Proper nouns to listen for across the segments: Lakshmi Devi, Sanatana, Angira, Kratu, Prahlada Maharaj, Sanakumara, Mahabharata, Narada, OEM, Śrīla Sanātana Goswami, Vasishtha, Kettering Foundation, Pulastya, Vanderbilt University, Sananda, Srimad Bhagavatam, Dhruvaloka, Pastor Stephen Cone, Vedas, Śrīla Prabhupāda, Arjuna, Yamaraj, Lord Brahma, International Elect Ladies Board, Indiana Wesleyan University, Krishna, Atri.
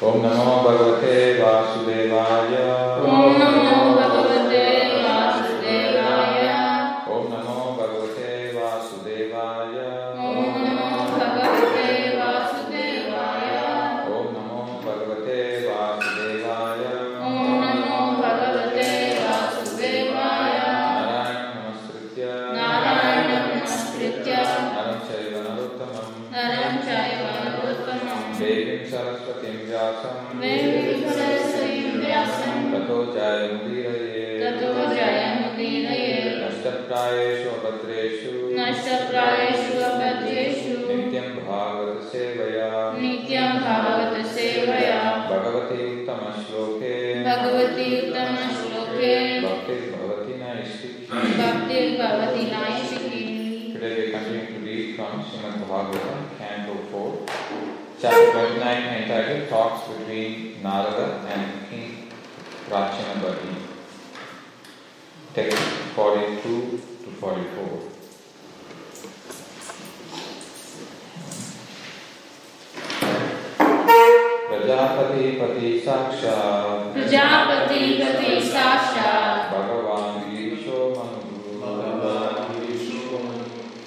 Om Namo Bhagavate Vasudevaya. Om Namo Bhagavate Vasudevaya. Om Namo Bhagavate Vasudevaya. Om Namo Bhagavate Vasudevaya. Om Namo Bhagavate Vasudevaya. Om Namo Bhagavate Vasudevaya. Narayana Namaskritya. Narayana Namaskritya. Naram Chaiva Narottamam. Naram Chaiva Narottamam. Devim Saraswatim. Nityam Bhagavata Sevaya Bhagavati Uttama Shloke Bhakti Bhavati Naishiki. Today we continue to read from Srimad Bhagavatam, Canto 4, Chapter 29, entitled Talks Between Narada and King Prācīnabarhi. Text 42 to 44. Prajāpati Pati Saksha Bhagavan Visho Manu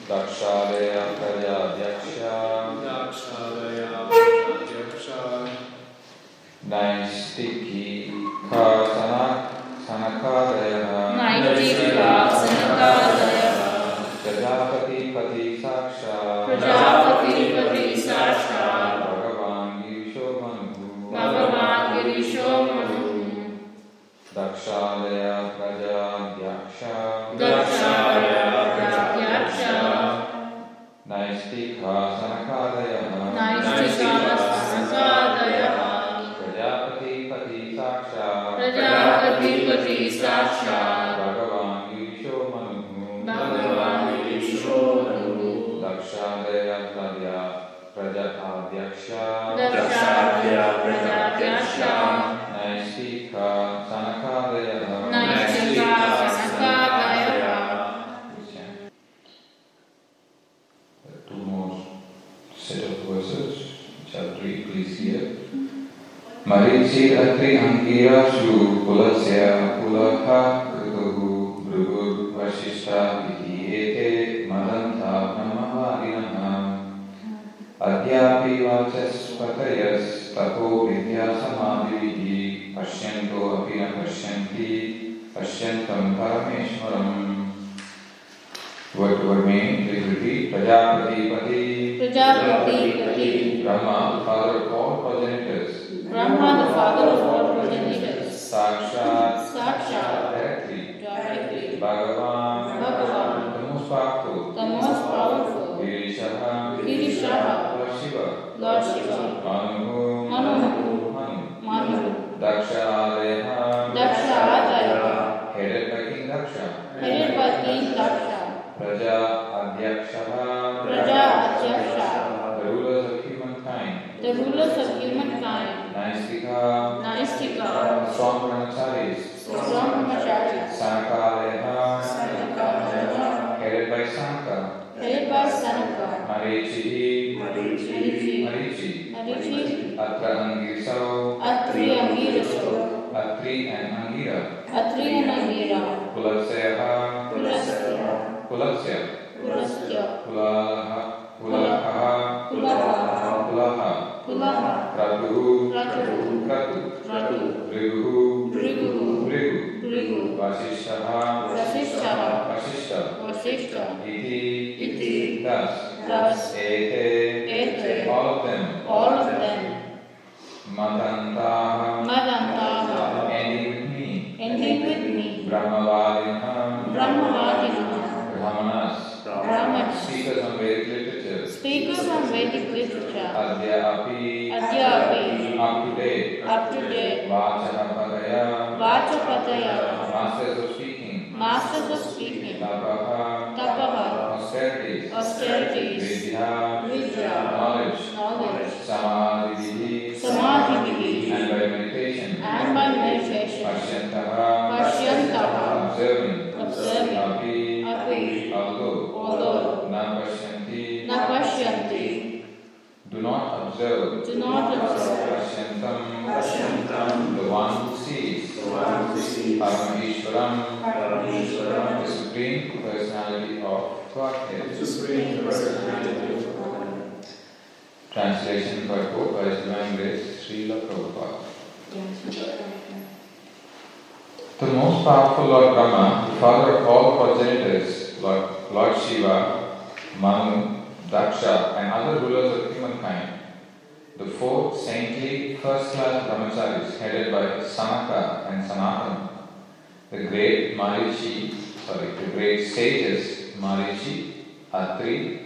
Dakshālaya Prajādyaksha Naistikhi Sanakādaya Prajāpati Pati Saksha Bhagavan Visho Manu Dakshālaya Prajādyaksha Naistikha Sanakādaya Prajāpati Pati Saksha Bhagavan Visho Manu Dakshālaya Prajādyaksha Naistikha Sanakādaya. Two more set of verses which are three, please hear. Marichi, Atri, Angira, Pulastya, Pulaha, Kratu, Bhrigu, Vasishtha, Vidyete, Madanta, Namaharinaha, Adhyapi Vachas Patayas, Tapo Vidya Samadhivihi, Pashyanto Apina Pashyanti, Pashyantam Parameshwaram. Word meaning, please repeat. Prajāpati Pati. Brahma, the father of all progenitors. Sakshat. Directly. Bhagavan. The most powerful. Girishara. Lord Shiva. Manu. Dakshālaya. Headed by King Daksha. Prajādyaksha. The rulers of humankind. Naistika. Strong brahmacharis. Sanakālaya. Headed by Sanaka. Marichi. Atri and Angira. Pulastya. Pulaha. Kratu. Bhrigu. Vasishtha. Iti. Das. Ete. All of them. Madantaha. Ending with me. Brahmavadina. Brahmanas. Speakers on Vedic literature. Adhyapi. Up to date. Vāchapataya. Masters of speaking. Tapaha. Austerities. Vidya. Knowledge. Samadhi. And by meditation. Pashyantara. Observing. Api. Although. Na pashyanti. Do not observe. Pasyantam. Translation for book by His Divine Grace, Śrīla Prabhupāda. The most powerful Lord Brahma, the father of all progenitors, Lord Shiva, Manu, Daksha and other rulers of humankind, the four saintly first-class brahmacharis headed by Sanaka and Sanatana, the great sages Marichi, Atri,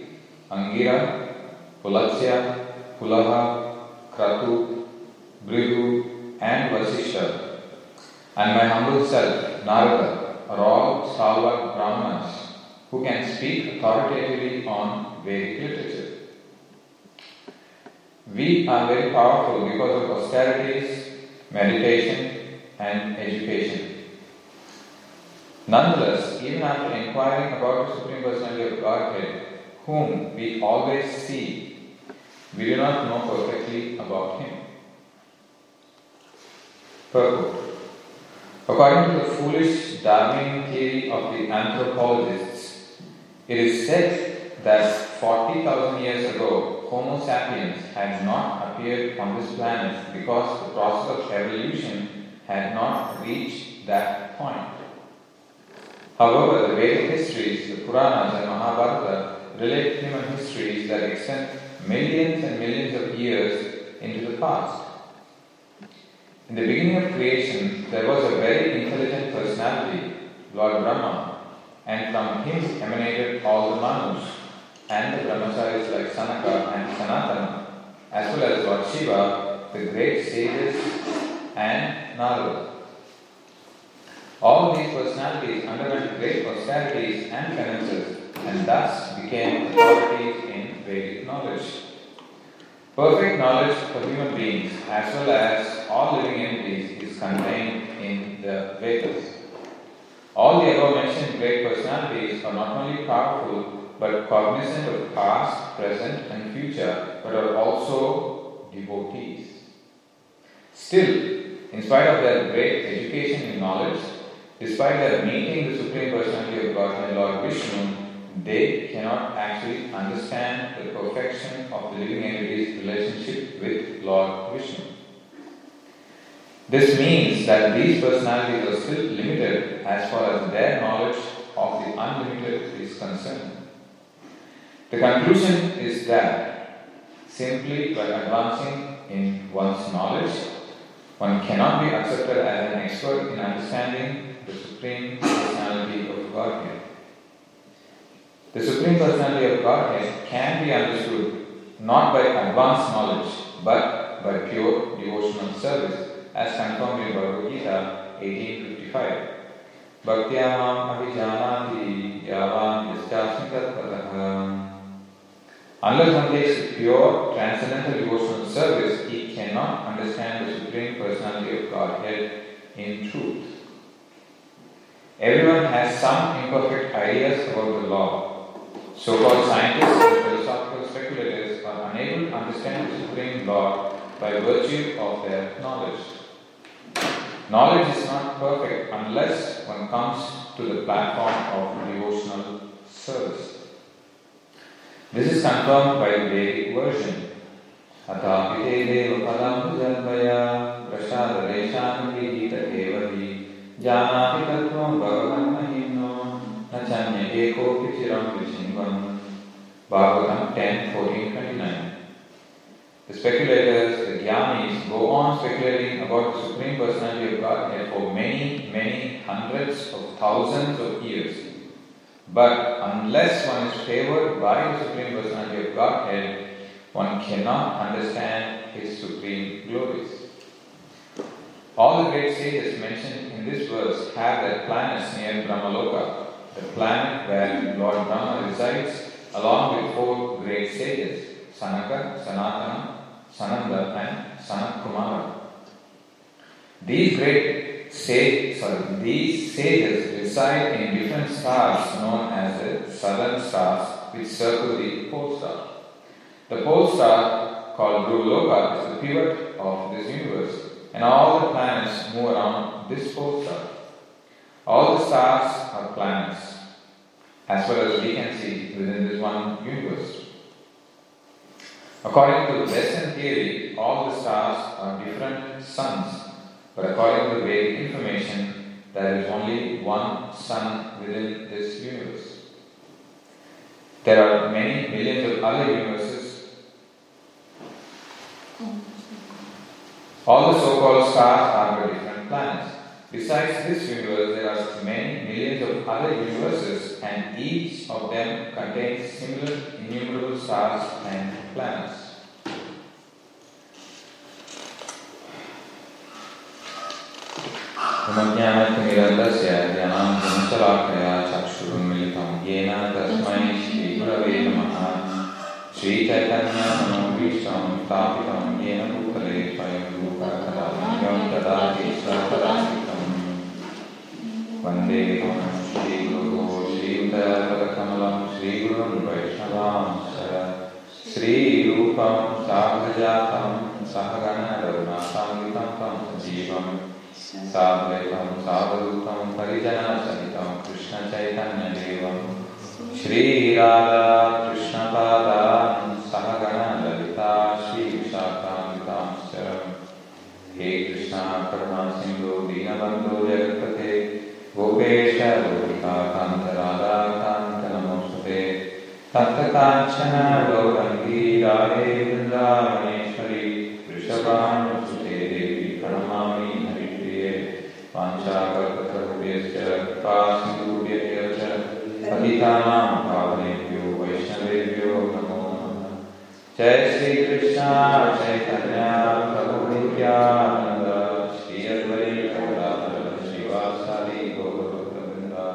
Angira, Pulastya, Pulaha, Kratu, Bhrigu and Vasishtha, and my humble self, Narada, are all stalwart Brahmanas who can speak authoritatively on Vedic literature. We are very powerful because of austerities, meditation and education. Nonetheless, even after inquiring about the Supreme Personality of Godhead, whom we always see, we do not know perfectly about Him. Purport. According to the foolish Darwinian theory of the anthropologists, it is said that 40,000 years ago, Homo sapiens had not appeared on this planet because the process of evolution had not reached that point. However, the Vedic histories, the Puranas and Mahabharata relate human histories that extend millions and millions of years into the past. In the beginning of creation, there was a very intelligent personality, Lord Brahma, and from him emanated all the Manus and the Brahmacharis like Sanaka and Sanatana, as well as Lord Shiva, the great sages and Narada. All these personalities underwent great austerities and penances and thus became authorities in Vedic knowledge. Perfect knowledge for human beings as well as all living entities is contained in the Vedas. All the above-mentioned great personalities are not only powerful but cognizant of past, present and future, but are also devotees. Still, in spite of their great education and knowledge, despite their meeting the Supreme Personality of Godhead, Lord Viṣṇu, they cannot actually understand the perfection of the living entity's relationship with Lord Viṣṇu. This means that these personalities are still limited as far as their knowledge of the unlimited is concerned. The conclusion is that simply by advancing in one's knowledge, one cannot be accepted as an expert in understanding the Supreme Personality of Godhead. The Supreme Personality of Godhead can be understood not by advanced knowledge but by pure devotional service as confirmed in Bhagavad Gita 1855. Bhaktyamam abhijanati yavam yastasmitatvataha. Unless one takes pure transcendental devotional service, he cannot understand the Supreme Personality of Godhead in truth. Everyone has some imperfect ideas about the law. So-called scientists and philosophical speculators are unable to understand the Supreme Law by virtue of their knowledge. Knowledge is not perfect unless one comes to the platform of devotional service. This is confirmed by the Vedic version. Atapite deva palam jadvaya prasada resham vidita devahi janati tattvam bhagavan mahimno nachanya eko pichiram vishingvam. Bhagavatam 10:14-29. The speculators, the jnanis, go on speculating about the Supreme Personality of Godhead for many, many hundreds of thousands of years. But unless one is favored by the Supreme Personality of Godhead, one cannot understand His supreme glories. All the great sages mentioned in this verse have their planets near Brahmaloka, the planet where Lord Brahma resides, along with four great sages, Sanaka, Sanatana, Sananda and Sanakumara. These sages reside in different stars known as the southern stars, which circle the pole star. The pole star, called Dhruvaloka, is the pivot of this universe, and all the planets move around this pole star. All the stars are planets, as far as we can see within this one universe. According to Western theory, all the stars are different suns, but according to Vedic information, there is only one sun within this universe. There are many millions of other universes. All the so-called stars are but different planets. Besides this universe, there are many millions of other universes, and each of them contains similar innumerable stars and planets. Vande Maha Shri Guru Shri Uttara Kamalam Shri Guru Vaishnava Sara Shri Rupam Sahagajatam Sahagana Raguna Sangitam Tam Jivam Sadvaitam Savadutam Parijana Sahitam Krishna Chaitanya Devam Shri Radha Krishna Pada Sahagana Lalita Shri Vishakham Vitam Saram He Krishna Parama Sindhu Dinabandhu Jagapate Gopesha Gopika Kanta Radha Kanta Namostate Tatta Kanchana Gaurangi Radhe Vrindavaneshwari Vrishabhanu Sute Devi Pranamami Haripriye Panchakalpatarubhyasya Pasidubhyasya Patitanam Pavanebhyo Vaishnavebhyo Namo Jai Shri Krishna Chaitanya Prabhu Nityananda Shri Advaita Gadadhara Srivasadi Gauravinda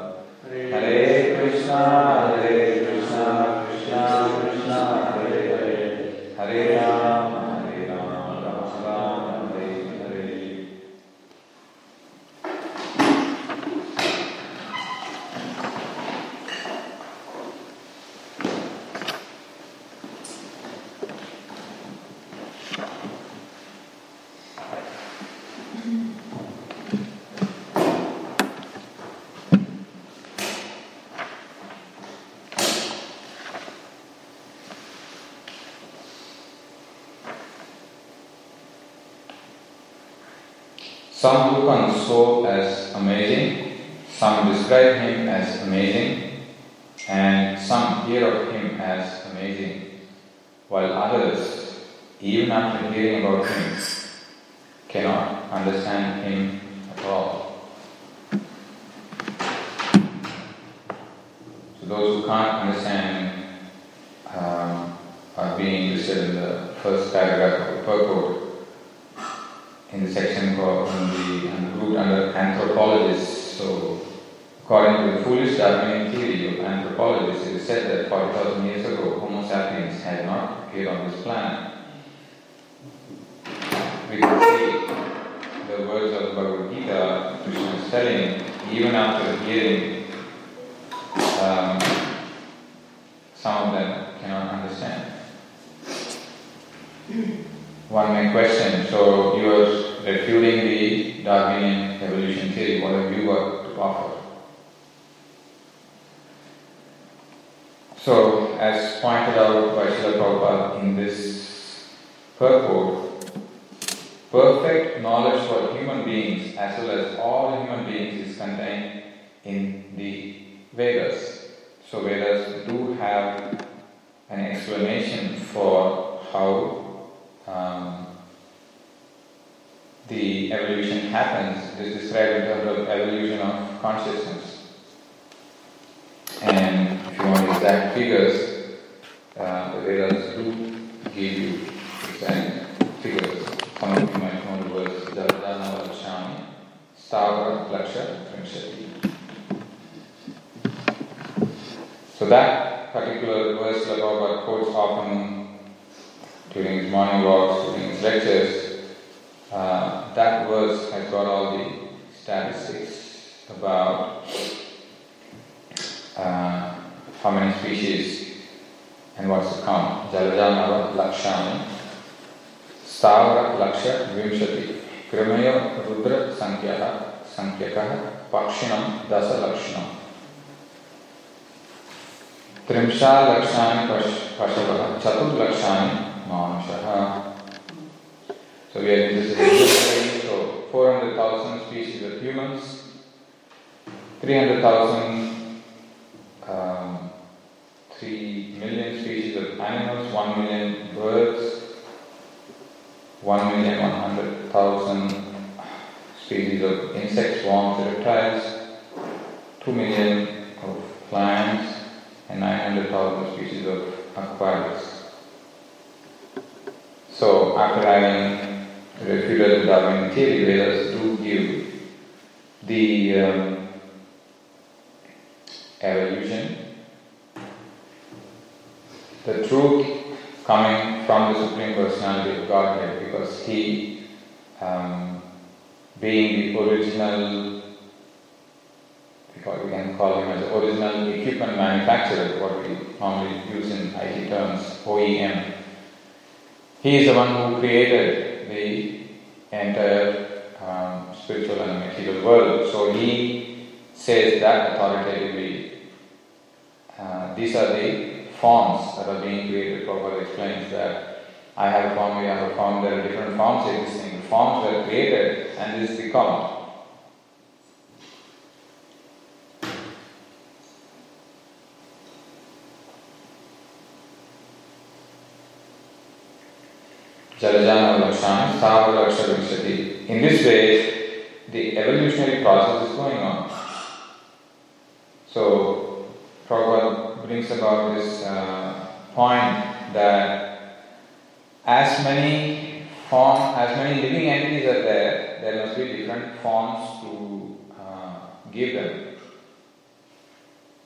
Hare Krishna Hare Krishna Krishna Krishna Hare Hare Hare Rama Hare Rama Rama Rama Hare Hare. Some look on soul as amazing, some describe him as amazing, and some hear of him as amazing, while others, even after hearing about him, cannot understand him at all. So those who can't understand are being listed in the first paragraph of the purport, in the section called under anthropologists. So, according to the foolish Darwinian theory of anthropologists, it is said that 40,000 years ago, Homo sapiens had not appeared on this planet. We can see the words of Bhagavad Gita, Krishna is telling, even after hearing, some of them cannot understand. One may question, so you are refuting the Darwinian evolution theory. What have you got to offer? So, as pointed out by Śrīla Prabhupāda in this purport, perfect knowledge for human beings as well as all human beings is contained in the Vedas. So, Vedas do have an explanation for how the evolution happens. It is described in terms of evolution of consciousness. And if you want exact figures, the Vedas do give you exact figures. Some of you might know the words Daradana Varshami, Stava, Laksha, Trinshati. So that particular verse that Prabhupada quotes often during his morning walks, during his lectures, that verse has got all the statistics about how many species and what's to come. Jaladana Lakshami, Stavra Laksha Vimshati, Krimayo Rudra Sankhyaha, Sankhyaha, Pakshinam Dasa Lakshinam, Trimsha Lakshami Pashavala, Chatur Lakshami Mansaha. So we are anticipating 400,000 species of humans, 3 million species of animals, 1 million birds, 1,100,000 species of insects, worms, reptiles, 2 million of plants, and 900,000 species of aquarius. So, after having refuted the Darwin theory, Vedas do give the evolution, the truth coming from the Supreme Personality of Godhead, because He, being the original, we can call Him as the original equipment manufacturer, what we normally use in IT terms, OEM. He is the one who created the entire spiritual and material world. So He says that authoritatively. These are the forms that are being created. Prabhupada explains that I have a form, we have a form, there are different forms existing. The forms were created and this become. In this way, the evolutionary process is going on. So, Prabhupada brings about this point that as many living entities are there must be different forms to give them.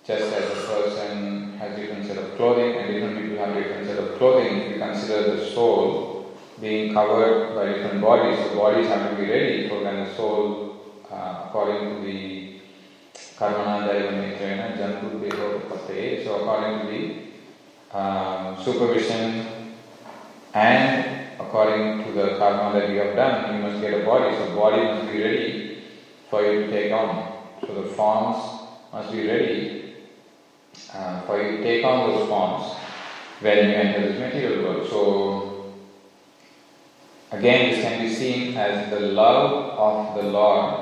Just as a person has different set of clothing and different people have different set of clothing, if you consider the soul being covered by different bodies, so bodies have to be ready for when the soul, according to the karmana daivanetrena jantu deho pate, so according to the supervision and according to the karma that you have done, you must get a body, so body must be ready for you to take on. So the forms must be ready for you to take on those forms when you enter this material world. So again, this can be seen as the love of the Lord.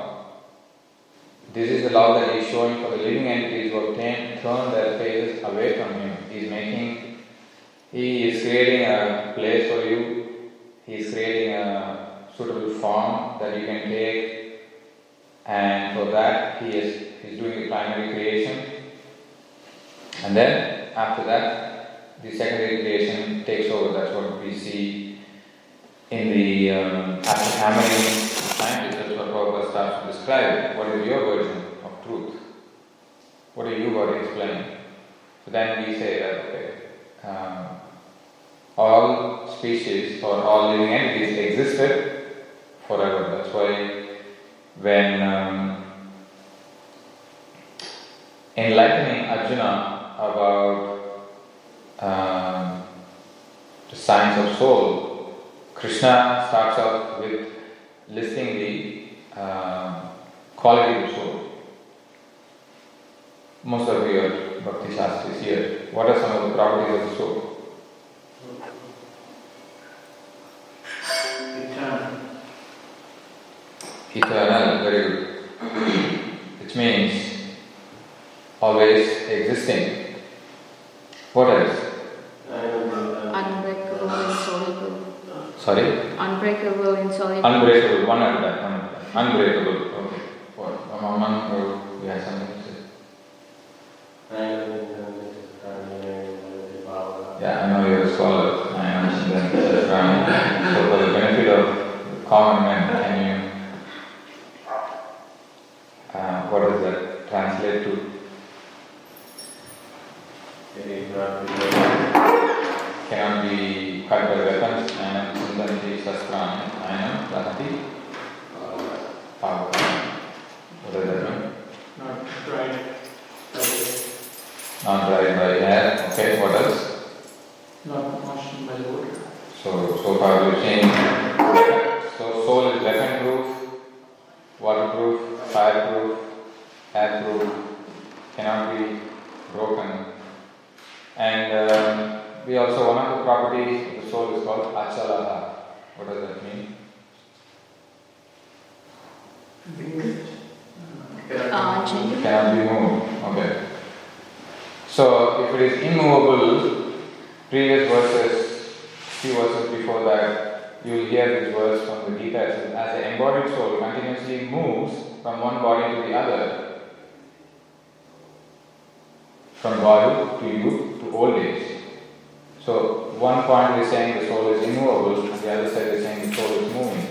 This is the love that He is showing for the living entities who have turned their faces away from Him. He is creating a place for you. He is creating a suitable form that you can take, and for that He is doing the primary creation, and then after that the secondary creation takes over. That's what we see in the hammering scientist, that's what Prabhupada starts to describe. What is your version of truth? What do you got to explain? So then we say that all species or all living entities existed forever. That's why when enlightening Arjuna about the science of soul, Krishna starts off with listing the quality of soul. Most of you are Bhakti Shastris here. What are some of the properties of the soul? Eternal, very good. Which means always existing. What else? Unbreakable, insoluble. Unbreakable, one at a time. Unbreakable, okay. Among we have something to say. Yeah, I know you're a scholar. I understand that. So for the benefit of the common man, can you, what does that translate to? Cannot be cut by weapons. Sastrani, Ayana, Lati, Power. What does that mean? Not dried by air. Not dried by air. Okay, what else? Not washed by water. So far we've seen. So soul is weapon proof, waterproof, fireproof, airproof, cannot be broken. And we also, one of the properties of the soul is called not changeable? Cannot be moved. Okay. So, if it is immovable, previous verses, few verses before that, you will hear this verse from the Gita. As the embodied soul continuously moves from one body to the other, from body to youth to old age. So, one point is saying the soul is immovable, the other side is saying the soul is moving.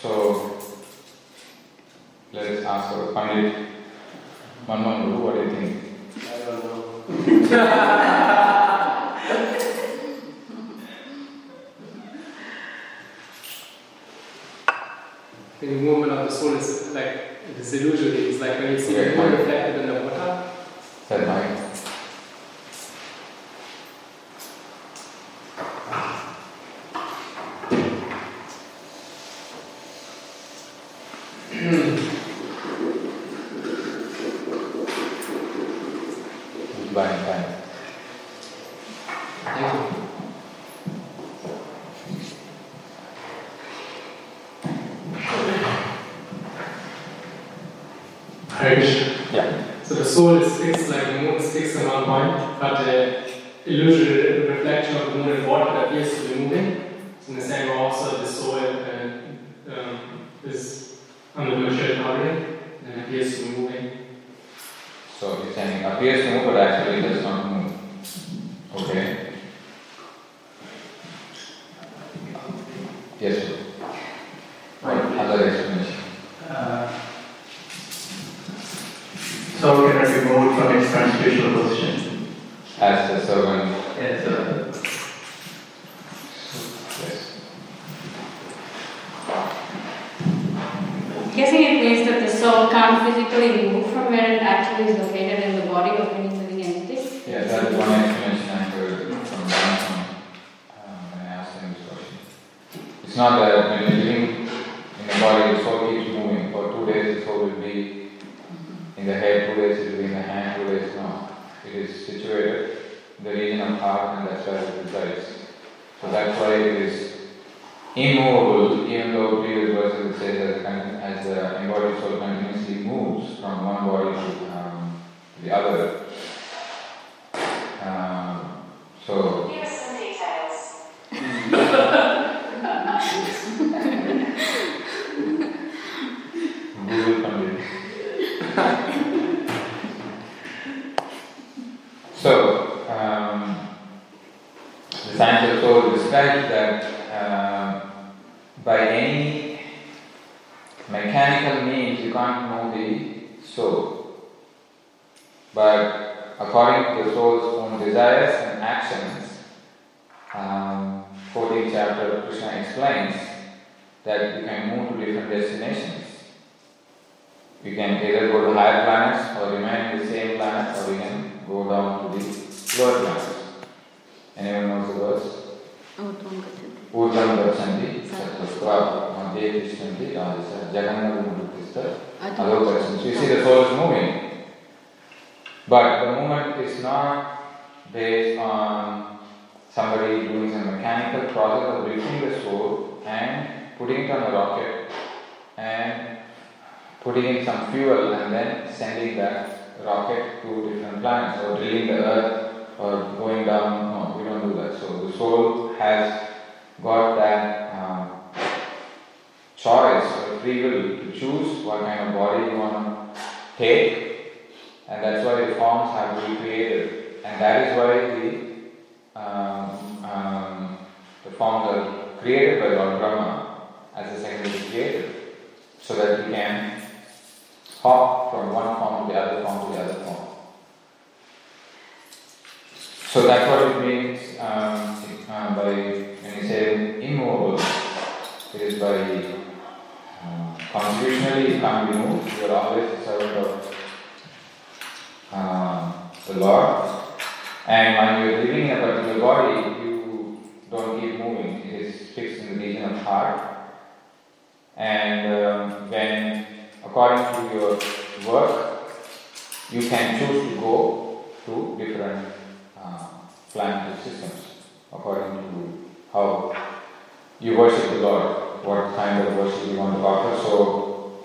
So, let us ask our Pandit Manmohan Guru, what do you think? I don't know. The movement of the soul is like, it is illusory. It's like when you see the moon reflected in the water. That night.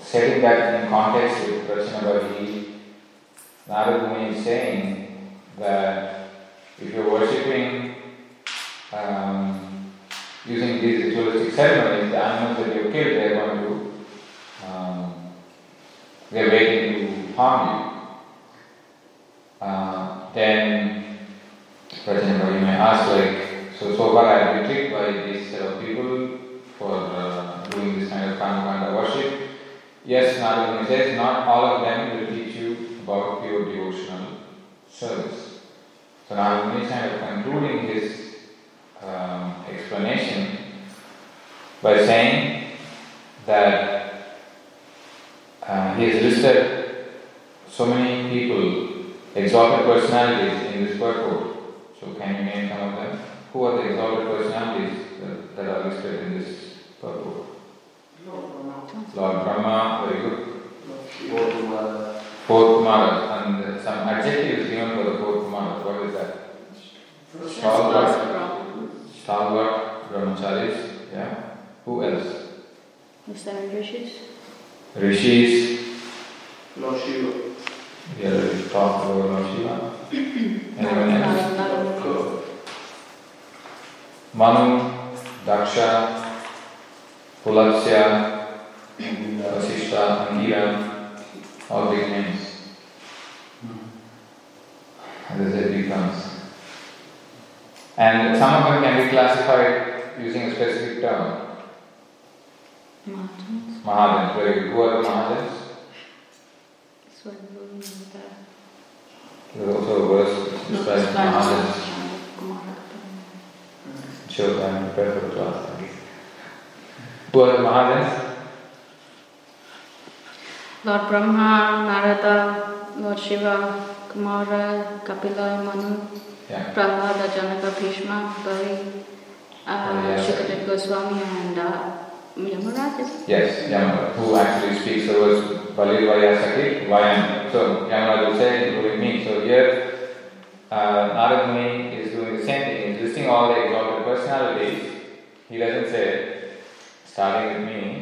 setting that in context with Prācīnabarhi, Narada Muni is saying that if you are worshipping using these ritualistic ceremonies, the animals that you have killed, they are going to, they are waiting to harm you. Then Prācīnabarhi may ask, like, so far I have been tricked by these people for doing this kind of Karmakanda worship. Yes, Narada Muni says, not all of them will teach you about pure devotional service. So Narada Muni is kind of concluding his explanation by saying that he has listed so many people, exalted personalities in this purport. So can you name some of them? Who are the exalted personalities that are listed in this purport? Lord Brahma, very good. Fourth Maharaj, and some adjective is given for the fourth Maharaj. What is that? Stalwart Brahmacharis, yeah. Who else? The seven Rishis. Lord Shiva. Yeah, we talked about Lord Shiva. Anyone else? Manu, Daksha, Pulastya, Vasishtha, Angira, all big names. This is a big ones. And some of them can be classified using a specific term. Mahādans. Very good. Who are the Mahādans? There is also a verse which describes Mahādans. I'm sure I am prepared for the class. Who are the Mahādans? Lord Brahma, Narada, Lord Shiva, Kumara, Kapila, Manu, Prahlada, Janaka, Bhishma, Bali, Shukadeva Goswami, and Yamaraj. Yes, Yamaraj, who actually speaks the words Bali Vaya Sakhi Vayam. So Yamaraj will say, including me. So here, Narada Muni is doing the same thing. He's listing all the exalted personalities. He doesn't say, starting with me,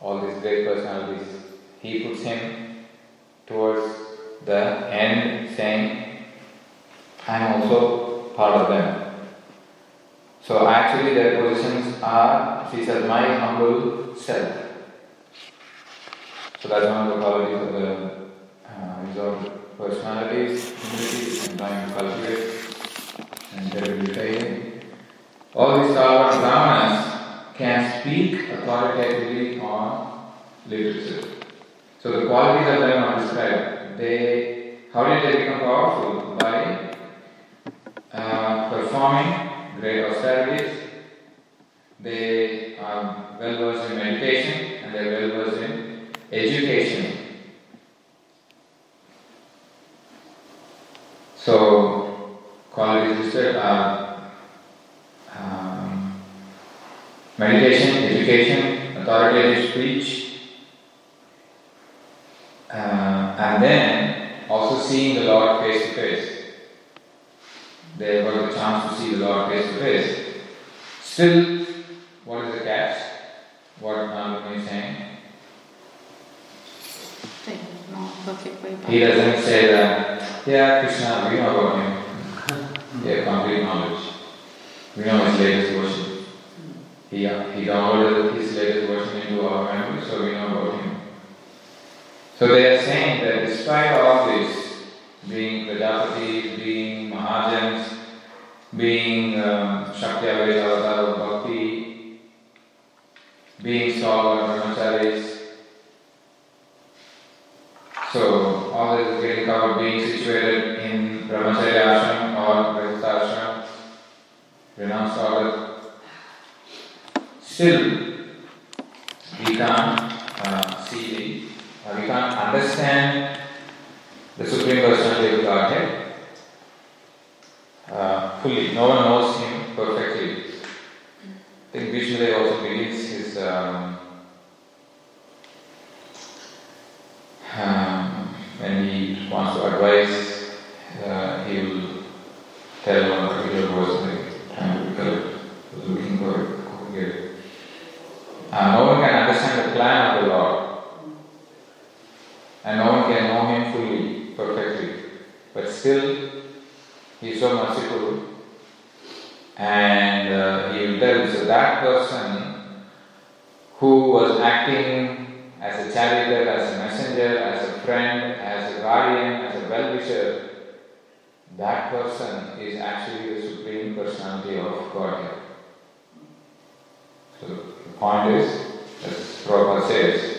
all these great personalities. He puts him towards the end, saying, I am also part of them. So actually their positions are, she says, my humble self. So that's one of the qualities of the resolved personalities, humility, and trying to cultivate and debilitating. All these are brahmanas can speak authoritatively on literature. So the qualities of them are described. How did they become powerful? By performing great austerities. They are well versed in meditation and they are well versed in education. So qualities listed are meditation, education, authoritative speech, and then also seeing the Lord face to face. They got the chance to see the Lord face to face. Still, what is the catch? What Narada Muni is saying? He doesn't say that, Krishna, we know about him. They have complete knowledge. We know his latest worship. He downloaded his latest version into our memory, so we know about him. So they are saying that despite all this, being Prajapatis, being Mahajans, being Shaktiaveda Avatara of Bhakti, being Stalwart Brahmacharis, so all this is getting covered, being situated in Brahmacharya Ashram or Grihastha Ashram, renounced order. Still, we can't see, or we can't understand the Supreme Personality of Godhead fully. No one knows him perfectly. I think Viṣṇu also begins his when he wants to advise, he will tell one particular person, trying to be looking for it. No one can understand the plan of the Lord. And no one can know Him fully, perfectly. But still, He is so merciful. And He will tell, so that person who was acting as a charioteer, as a messenger, as a friend, as a guardian, as a well-wisher, that person is actually the Supreme Personality of Godhead. So the point is, as Prabhupada says,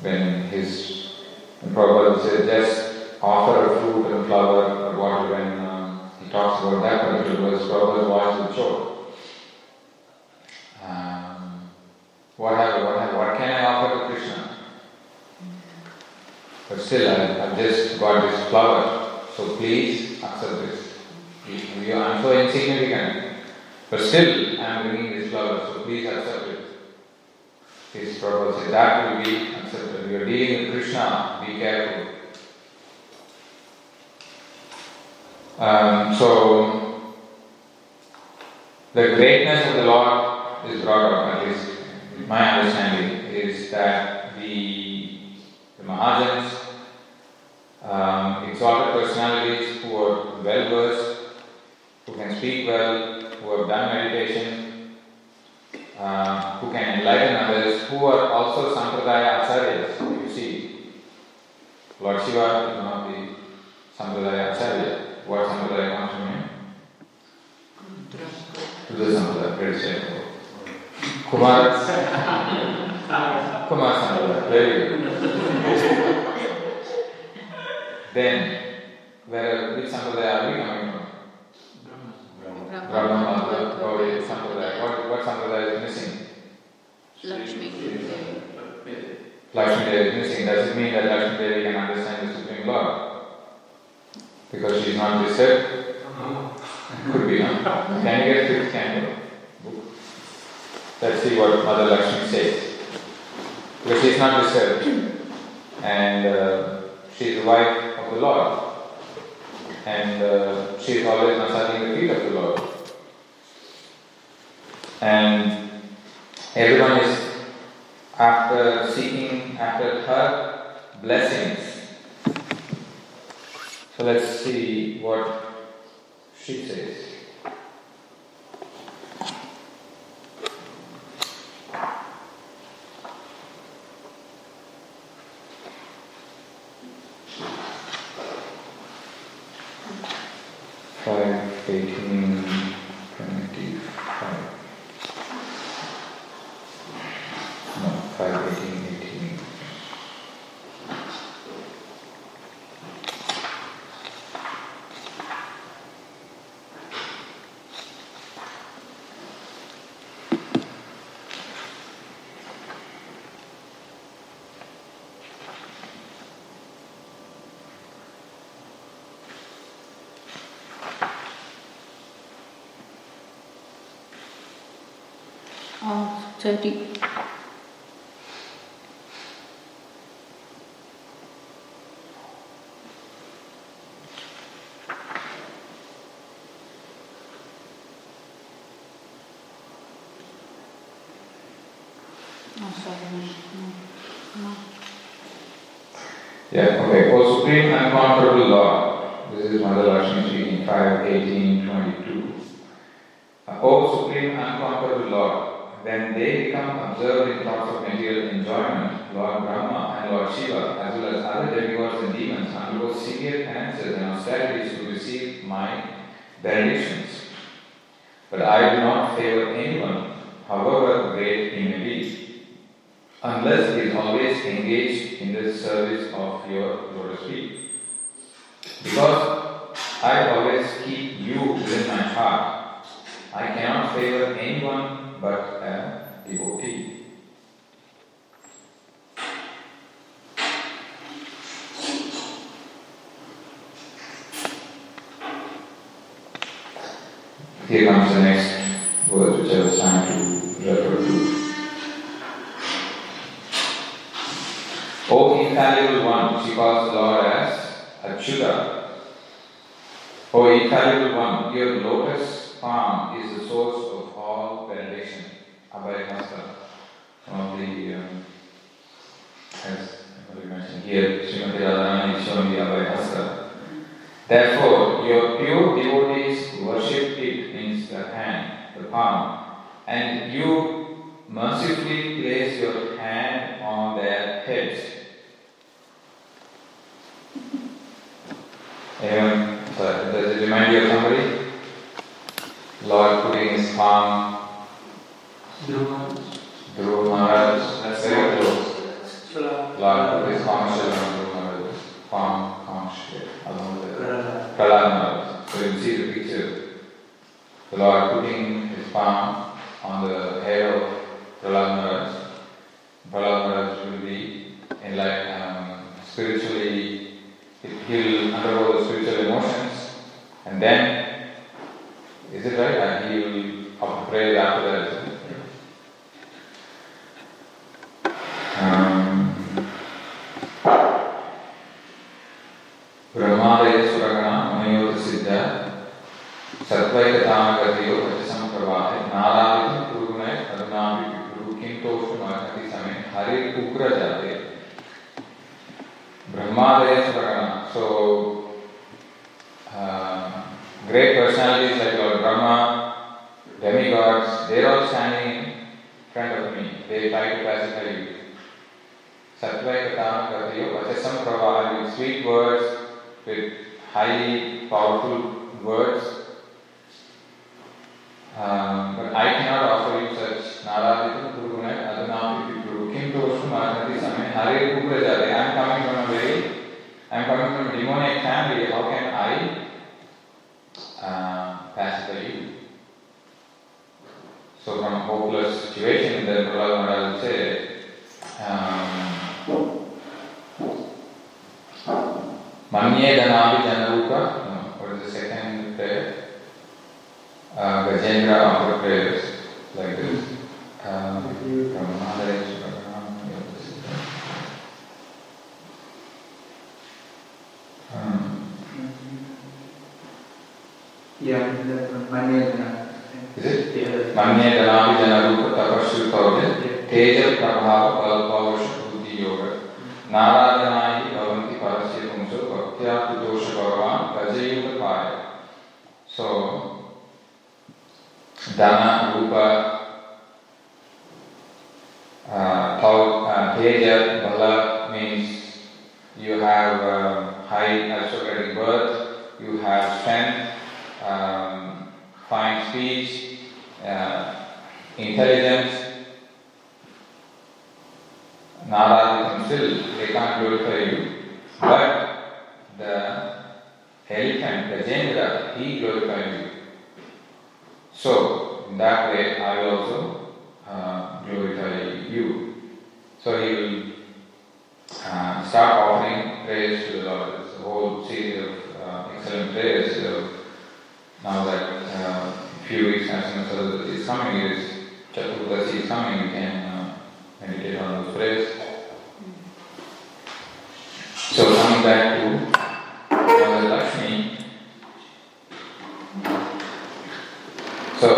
when Prabhupada says, just offer a fruit and flower, or what, when he talks about that particular verse, Prabhupada's voice will choke. What can I offer to Krishna? But still, I've just got this flower, so please accept this. I'm so insignificant, but still I'm bringing this flower, so please accept it. His Prabhupada said, that will be accepted. We are dealing with Krishna, be careful. So, the greatness of the Lord is brought up, at least my understanding is that the Mahajans, exalted personalities who are well versed, who can speak well, who have done meditation, who can enlighten others, who are also Sampradaya Acharyas, you see. Lord Shiva is not the Sampradaya Acharya. What Sampradaya comes from him? Kudra Sampradaya, very simple. Kumar Sampradaya, very good. Then, which Sampradaya are we coming from? Brahmaloka, Gauri Sampradaya. What Sampradaya is missing? Lakshmi Devi. Lakshmi Devi is missing. Does it mean that Lakshmi Devi can understand the Supreme Lord? Because she is not disturbed? Could be, no? Can you get fixed? Can you? Let's see what Mother Lakshmi says. Because she is not disturbed. And she is the wife of the Lord. And she is always massaging the feet of the Lord. And everyone is seeking after her blessings. So let's see what she says. O Supreme Unconquerable Lord, this is Mother Lakshmi speaking, 5:18-22. O Supreme Unconquerable Lord, when they become absorbed in thoughts of material enjoyment, Lord Brahma and Lord Shiva, as well as other demigods and demons, undergo severe penances and austerities to receive my benedictions. But I do not favor anyone, however great he may be, unless he is always engaged in the service of your lotus feet. Because I always keep you within my heart, I cannot favor anyone but a devotee. Here comes the next word which I was trying to refer to. O infallible one, she calls the Lord as Achyuta. O infallible one, your lotus palm is the source of all benediction. Abhay Master, mercifully place your hand on their heads. Anyone? Sorry, does it remind you of somebody? Lord putting his palm. Dhruva Maharaj. That's very close. Lord put his palm on Dhruva Maharaj's palm along with Pralad Maharaj. So you see the picture. The Lord putting his palm on the hair of Pralad Maharaj. Pralad Maharaj will be enlightened spiritually. He will undergo the spiritual emotions, and then, is it right? And he will upgrade after that. Brahmāde Suragana Manayota Siddha Satvaita Tamakatiyo Pachisam Prabhāhe Nārāvithi Purunai Karunāvi Pipuru Kintoshu Mahakati Samin Hari Kukra Jate Brahmāde Suragana. So, great personalities like Lord Brahma, demigods, they are all standing in front of me. They try to classify you. Satvaita Tamakatiyo Pachisam Prabhāhe, with sweet words, with highly powerful words, but I cannot offer you such Narada Purunai Adanam Pipuru Kim Toshu Mahati Same Hare Pukrajade. I am coming from a demonic family, how can I pacify you? So from a hopeless situation, then Prahlad Maharaj will say, Manye Dhanavi Janaruka. No, what is the second prayer? Gajendra after prayers, like this. Manye Dhanavi. Is it? Manye Dhanavi Janaruka Tapashu Kaude Teja Prabhava Palpava Shuddhi Yoga Naradanahi Bhavanti Parasya. So, Dana, Rupa, Teja, Bala means you have high aristocratic birth, you have strength, fine speech, intelligence. Narada, still they can't glorify you, but the elephant, Gajendra, he glorified you. So, in that way, I will also glorify you. So, he will start offering praise to the Lord. It's a whole series of excellent prayers. So, now that few weeks as soon as is coming, it is Chaturdasi is coming, we can meditate on those prayers. So, coming back to Lakshmi. So,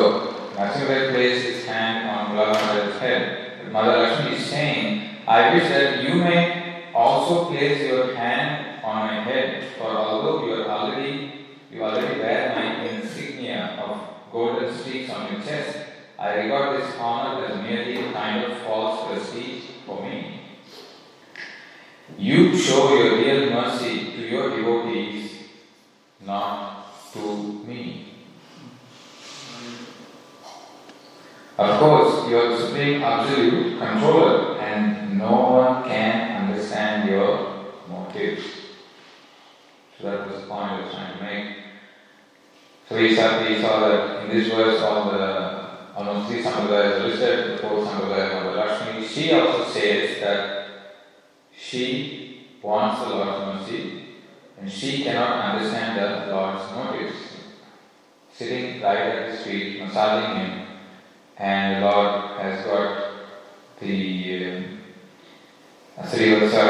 Lakshmi placed his hand on Balamandar's head. Mother Lakshmi is saying, I wish that you may also place your hand on my head, for although you already wear my insignia of golden streaks on your chest, I regard this honor as merely a kind of false prestige for me. You show your real mercy to your devotees, not to me. Of course, you are the Supreme Absolute Controller and no one can understand your motives. So that was the point I was trying to make. So we saw that in this verse all the almost three Sampradayas are listed, the fourth Sampradaya of Lakshmi. She also says that she wants the Lord's mercy and she cannot understand the Lord's motives. Sitting right at his feet, massaging him, and the Lord has got the Srivatsa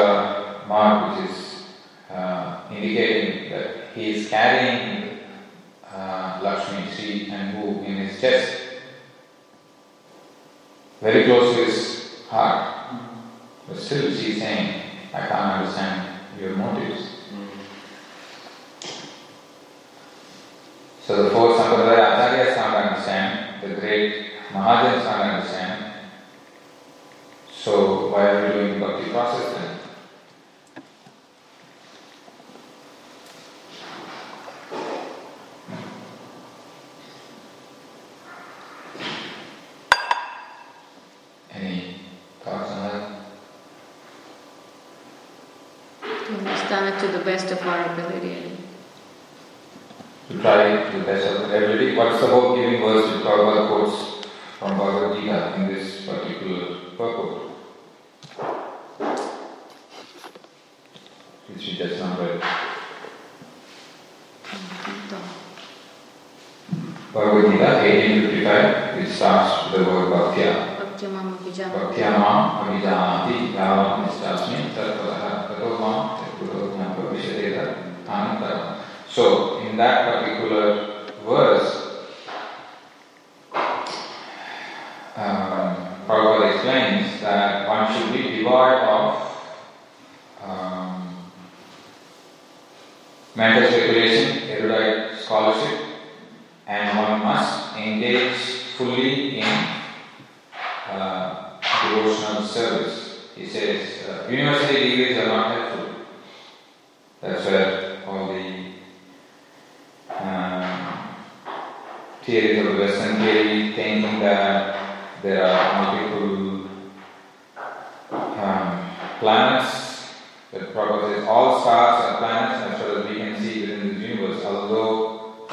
mark, which is indicating that he is carrying Lakshmi, Sri and who in his chest, very close to his heart. But still she is saying, I can't understand your motives. So the fourth Sampradaya Acharyas can't understand, the great Mahajans can't understand, why are we doing bhakti process then? To the best of our ability. To try to the best of our ability. What's the hope-giving verse to talk about quotes from Bhagavad Gita in this particular purport? Which you just now read. Bhagavad Gita 1855, which starts with the word Bhaktya. Bhaktyamam abhijanati yavam nistasmi tatpadaha tatomam. So, in that particular verse, Prabhupada explains that one should be devoid of mental speculation, erudite scholarship, and one must engage fully in devotional service. He says, university degrees are not helpful. That's where all the theories of Western theory thinking that there are multiple planets. The Prabhupada says all stars are planets as far as we can see within this universe. Although,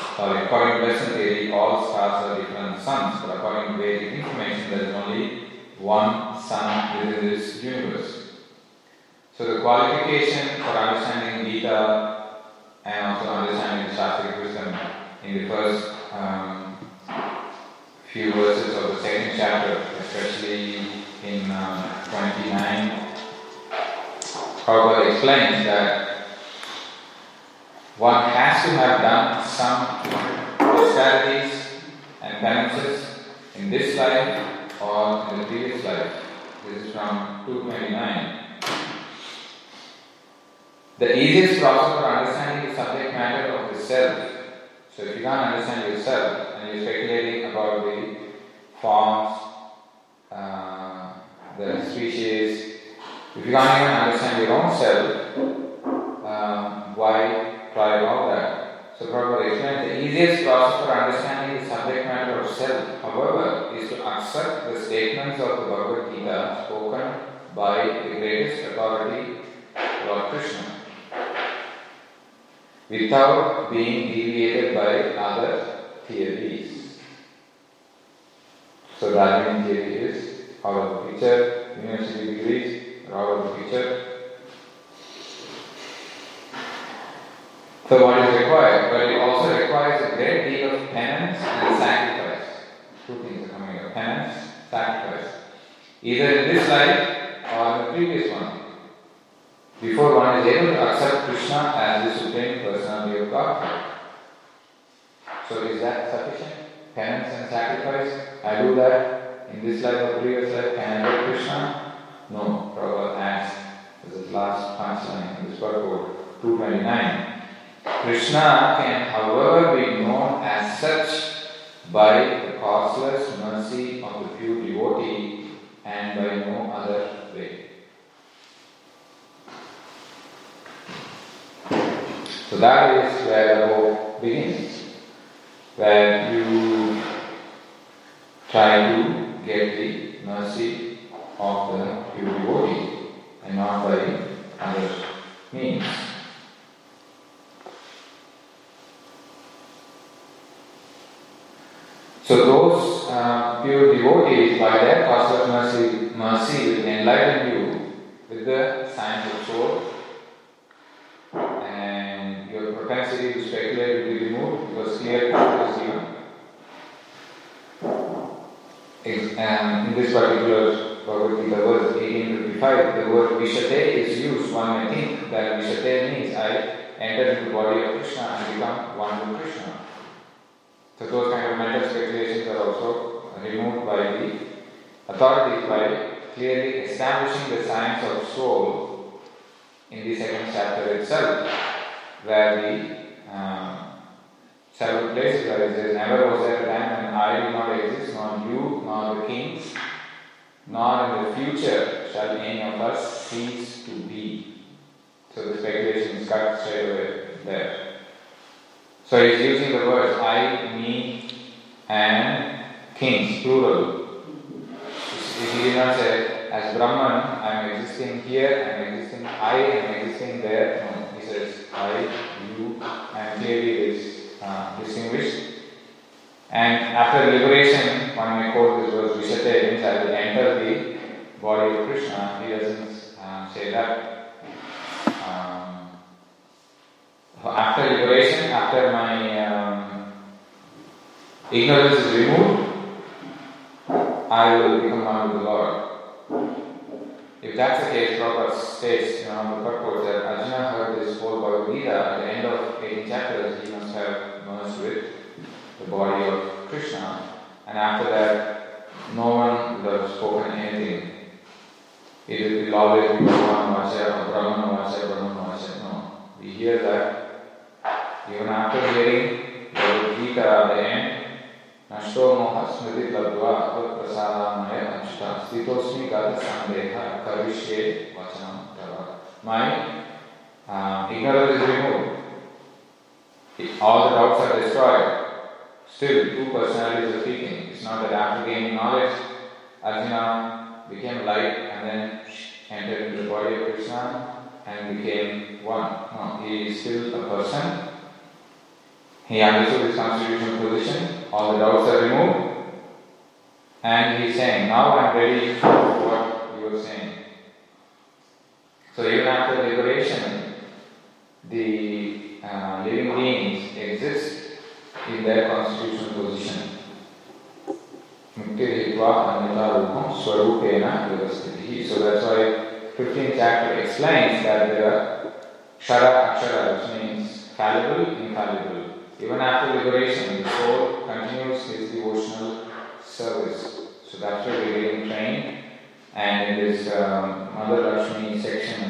according to Western theory, all stars are different suns, but according to Vedic information, there is only one sun within this universe. So the qualification for understanding Gita and also understanding the Shastric wisdom in the first few verses of the second chapter, especially in 29, Prabhupada explains that one has to have done some austerities and penances in this life or in the previous life. This is from 229. The easiest process for understanding the subject matter of the self. So if you can't understand yourself and you're speculating about the forms, the species, if you can't even understand your own self, why try all that? So Prabhupada explains the easiest process for understanding the subject matter of self, however, is to accept the statements of the Bhagavad Gita spoken by the greatest authority, Lord Krishna, without being deviated by other theories. So Darwin theory is out of the picture, university degrees are out of the picture. So what is required? But it also requires a great deal of penance and sacrifice. Two things are coming up, penance, sacrifice. Either in this life or the previous one. Before one is able to accept Krishna as the Supreme Personality of Godhead. So is that sufficient? Penance and sacrifice? I do that in this life or previous life, can I get Krishna? No, Prabhupada adds, this is the last punchline in this purport, 229. Krishna can however be known as such by the causeless mercy of the pure devotee and by no other way. So that is where the hope begins, where you try to get the mercy of the pure devotee and not by other means. So those pure devotees, by their causeless mercy will enlighten you with the science of soul. Propensity to speculate will be removed because clear truth is given. In this particular Bhagavad Gita verse 1855, the word Vishathe is used. One may think that Vishathe means I enter into the body of Krishna and become one with Krishna. So those kind of mental speculations are also removed by the authorities by clearly establishing the science of soul in the second chapter itself. Where the several places where it says, never was there a time when I did not exist, nor you, nor the kings, nor in the future shall any of us cease to be. So the speculation is cut straight away there. So he is using the words I, me, and kings, plural. He did not say, as Brahman, I am existing here, I am existing there. No, he says, I, you, and clearly is distinguished. And after liberation, one may quote this verse, Vishyate, means I will enter the body of Krishna. He doesn't say that. After liberation, after my ignorance is removed, I will become one with the Lord. If that's the case, Prabhupada states, Prabhupada quotes that Arjuna heard this whole Bhagavad Gita at the end of 18 chapters, he must have merged with the body of Krishna, and after that, no one would have spoken anything. It will always be Brahman Vācārya. No. We hear that. Even after hearing Bhagavad Gita at the end, Nashto moha smriti labdva apat prasadamaya anshta sthitosmi gata sandeha kavishye vachanam tava. My ignorance is removed. All the doubts are destroyed. Still, two personalities are speaking. It's not that after gaining knowledge, Arjuna became light and then entered into the body of Krishna and became one. No, he is still a person. He understood his constitutional position, all the doubts are removed, and he is saying, now I am ready for what you are saying. So even after liberation, the living beings exist in their constitutional position. Mukti Hitva Anita Rupam Swarupena Vyavastiti. So that's why 15th chapter explains that there are Shara Akshara, which means fallible, infallible. Even after liberation, the soul continues his devotional service. So that's why we're getting trained. And in this Mother Lakshmi section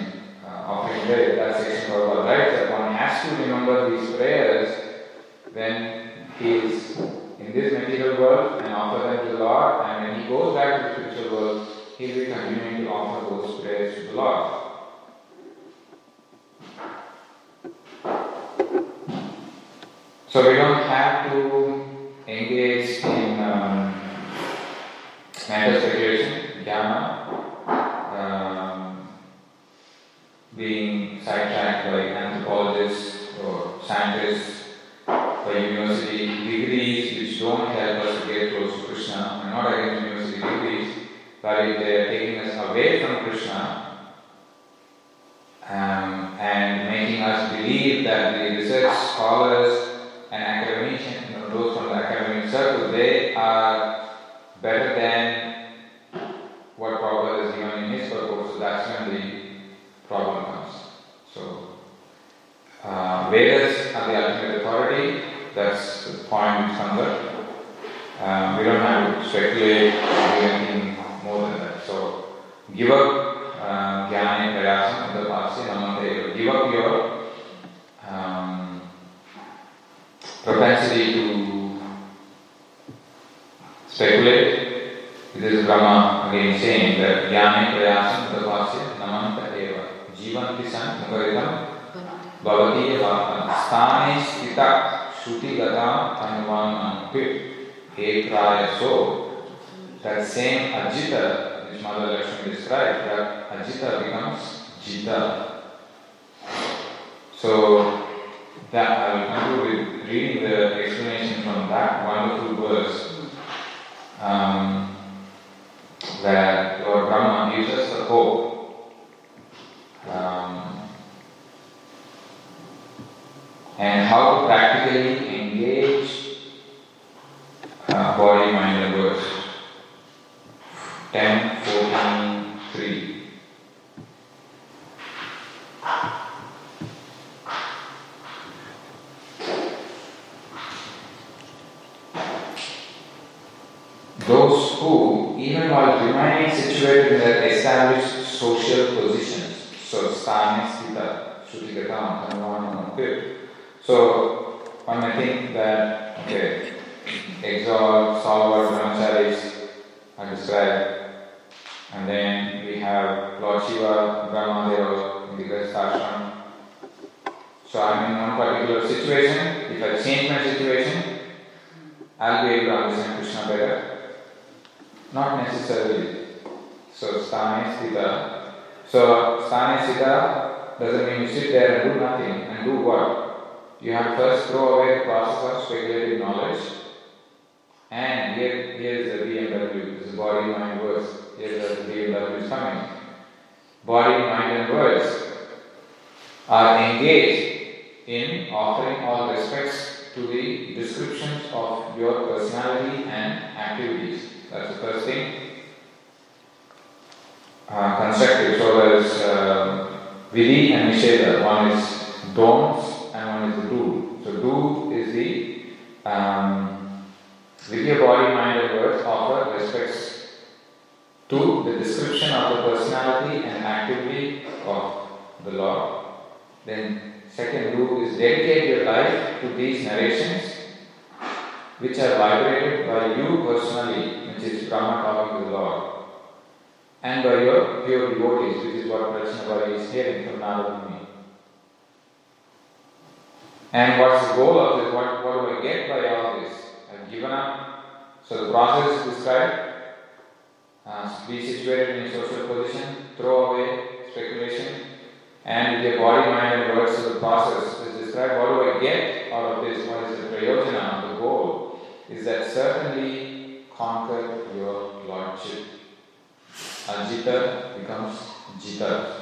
of his prayer, that section of our life, that one has to remember these prayers when he is in this material world and offer them to the Lord. And when he goes back to the spiritual world, he will continue to offer those prayers to the Lord. So we don't have to engage in mental speculation, jnana, being sidetracked by anthropologists or scientists, by university degrees which don't help us to get close to Krishna. I'm not against university degrees, but if they are taking us away from Krishna and making us believe that the research scholars and academicians, those from the academic circle, they are better than what Prabhupada is given in his purpose. So that's when the problem comes. So, Vedas are the ultimate authority. That's the point in Sandra. We don't have to speculate or do anything more than that. So, give up jnana prayasam and the pasya. Give up your propensity to speculate. This is Brahma again saying that Jnana Prayasam Tapasya Namanta Eva Jivanti San Mukaritam Bhavati Vata Stani Stita Shuti Gata Tanvana Pit Ekraya. So that same Ajita which Mother Lakshmi described, that Ajita becomes Jita. So that I will conclude with reading the explanation from that wonderful verse that Lord Brahma gives us the hope and how to practically engage body, mind and words. 10:14:3 Those who, even while remaining situated in their established social positions, so sthanis, hita, shuti-gatam, tanvanam, so one may think that, okay, exalt, solver, brahmacharis are described And then we have Lord Shiva, Brahmadeva in the Grest Ashram. So I'm in one particular situation. If I change my situation, I'll be able to understand Krishna better. Not necessarily. So sthāne sthita. So sthāne sthita doesn't mean you sit there and do nothing and do what? You have to first throw away the process of speculative knowledge. And here is the BMW, this is body, mind, words. Here is the BMW is coming. Body, mind and words are engaged in offering all respects to the descriptions of your personality and activities. That's the first thing. Constructive. So there's vidhi and nishedha. One is don'ts and one is do. So do is the with your body, mind and words offer respects to the description of the personality and activity of the Lord. Then second do is dedicate your life to these narrations which are vibrated by you personally, which is Brahma talking to the Lord, and by your pure devotees, which is what Prācīnabarhi is hearing from Narada and me. And what's the goal of this? What do I get by all this? I've given up. So the process is described. Be situated in a social position, throw away speculation, and with your body, mind and words of the process is described. What do I get out of this? What is the prayojana? The goal is that certainly conquer your lordship. Ajita becomes jita.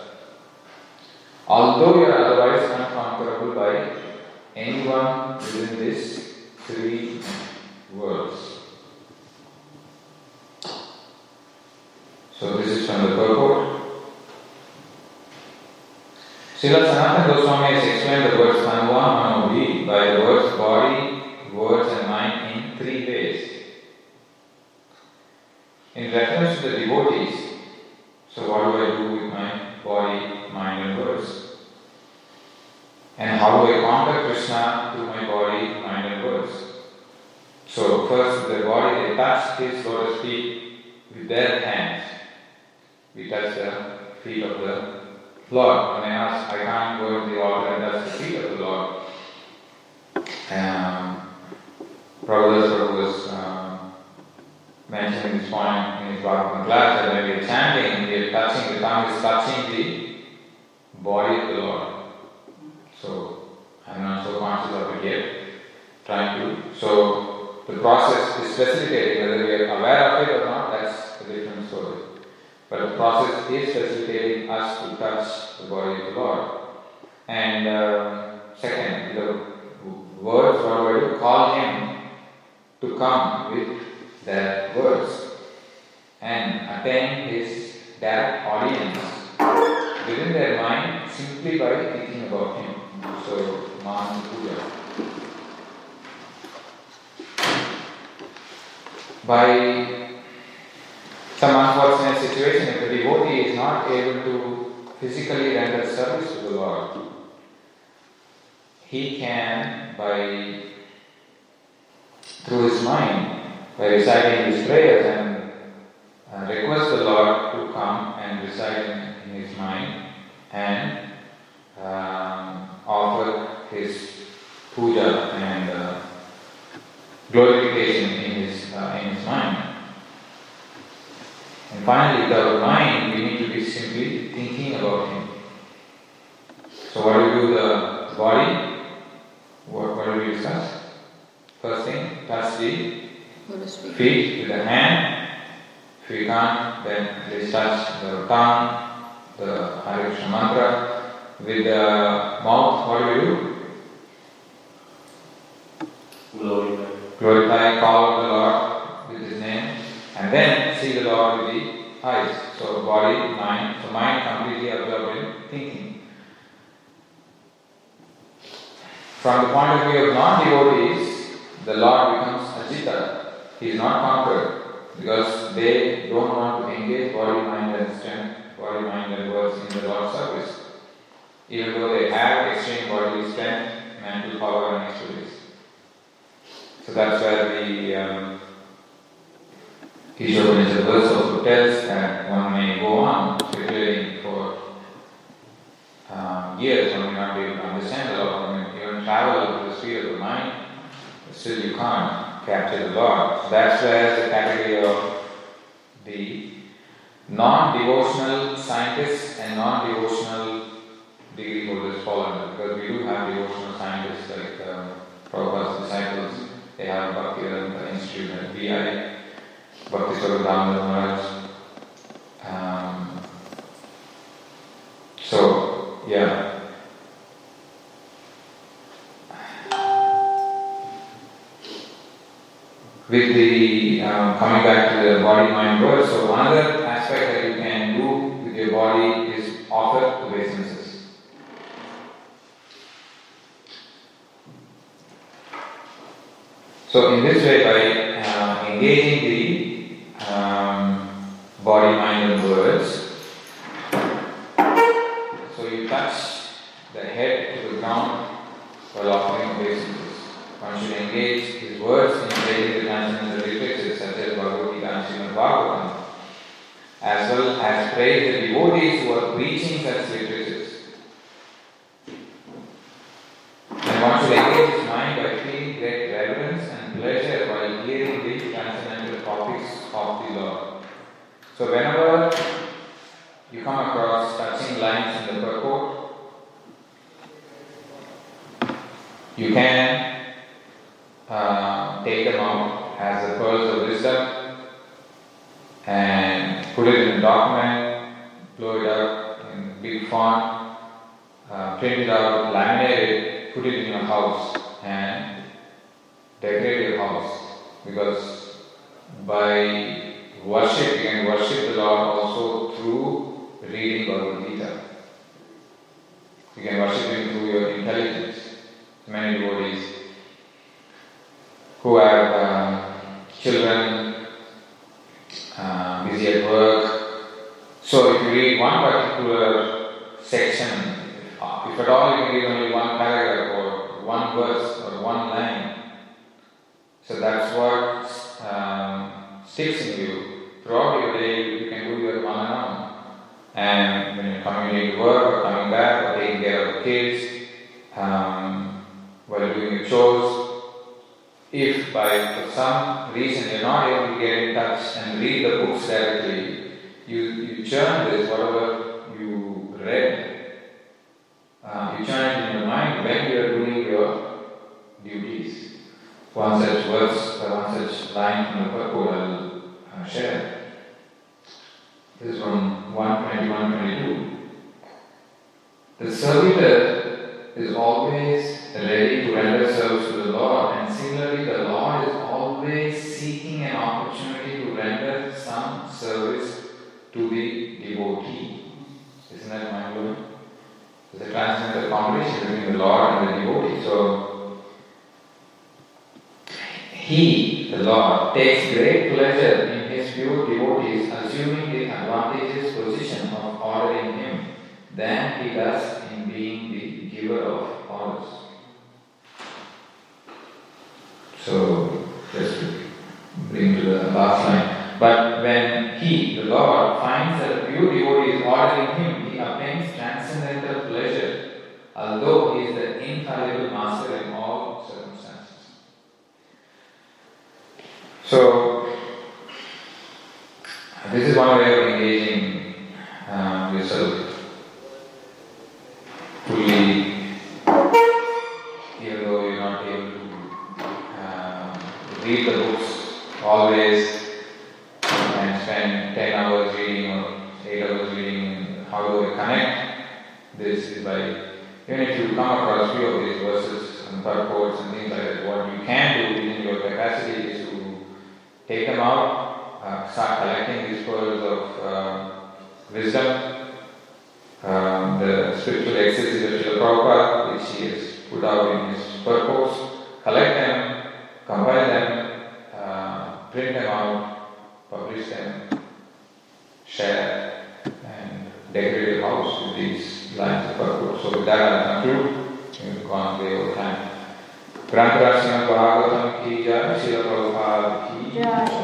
Although you are otherwise unconquerable by anyone within these three words. So this is from the purport. Śrīla Sanātana Goswami has explained the words Tanva Manovi by the words body, words and mind in 3 ways. In reference to the devotees, so what do I do with my body, mind and words? And how do I conquer Krishna through my body, mind and words? So first the body, they touch his lotus feet with their hands. We touch the feet of the Lord. When I ask, I can't go to the altar and touch the feet of the Lord. Prabhupada was mentioning this point in his Bhagavatam class that when we are chanting, we are touching, the tongue is touching the body of the Lord. So, I'm not so conscious of it yet. So, the process is facilitated. Whether we are aware of it or not, that's a different story. But the process is facilitating us to touch the body of the Lord. And second, the words, what do I do? Call Him to come with their words and attain His direct audience within their mind simply by thinking about Him. So, Mahan Puja. By some unfortunate situation, if the devotee is not able to physically render service to the Lord, he can, by through his mind, by reciting his prayers and request the Lord to come and recite in his mind and offer his puja and glorification in his mind. And finally, with our mind, we need to be simply thinking about Him. So what do we do with the body? What do we discuss? First thing, touch the feet with the hand. If we can't, then let's touch the tongue, the Hare Krishna mantra. With the mouth, what do you do? Glorify. Glorify, call the Lord with His name, and then see the Lord with the eyes. So body, mind, so mind completely absorbed in thinking. From the point of view of non-devotees, the Lord becomes ajita. He is not conquered because they don't want to engage body, mind and strength, body, mind and words in the Lord's service. Even though they have extreme bodily strength, mental power and expertise. So that's where the Ishogan is the verse also tells that one may still you can't capture the Lord. So that's where the category of the non-devotional scientists and non-devotional degree holders fall under, because we do have devotional scientists like Prabhupada's disciples. They have Bhaktivedanta Institute at BI, Bhaktivedanta Maharaj. So, yeah. With the coming back to the body, mind, word, so another aspect that you can do with your body is offer obeisances. So in this way, by engaging the body, mind, and words, so you touch the head to the ground while offering obeisances. One should engage his words in creating the transcendental reflexes such as Bhagavad Gita and Srimad Bhagavatam, as well as praise the devotees who are preaching such reflexes. And one should engage his mind by feeling great reverence and pleasure while hearing the transcendental topics of the Lord. So whenever you come across touching lines in the purport, you can take them out as the pearls of wisdom and put it in a document, blow it up in big font, print it out, laminate it, put it in your house and decorate your house, because by worship you can worship the Lord also through reading Bhagavad Gita. You can worship Him through your intelligence. Many devotees who have children, busy at work. So if you read one particular section, if at all you can read only one paragraph or one verse or one line, so that's what sticks in you. Throughout your day you can do your one and on. And when you're coming to work or coming back or taking care of the kids, while doing your chores, if by some reason you're not able to get in touch and read the books directly, you churn this, whatever you read, you churn it in your mind when you're doing your duties. One such verse, one such line from the purport I'll share. This is from 121-22. The servitor is always ready to render service to the Lord, and similarly the Lord is always seeking an opportunity to render some service to the devotee. Isn't that mind-blowing? There's a transcendental combination between the Lord and the devotee. So, He, the Lord, takes great pleasure in His pure devotees assuming the advantageous position of ordering Him than He does in being the giver of orders. So, just to bring to the last line. But when He, the Lord, finds that a pure devotee is ordering Him, He obtains transcendental pleasure, although He is the infallible master in all circumstances. So, this is one way of engaging yourself fully, even though you're not able to read the books always and spend 10 hours reading or 8 hours reading. And how do I connect? This is by, even if you come across few of these verses and purports and things like that, what you can do within your capacity is to take them out, start collecting these pearls of wisdom, the spiritual excesses of Śrīla Prabhupāda, which he has put out in his purports, collect them, compile them, print them out, publish them, share, and decorate your house with these lines of purpose. So with that I conclude. We've gone way over time. Grantha Srimad Bhagavatam ki jai, Śrīla Prabhupada ki jai.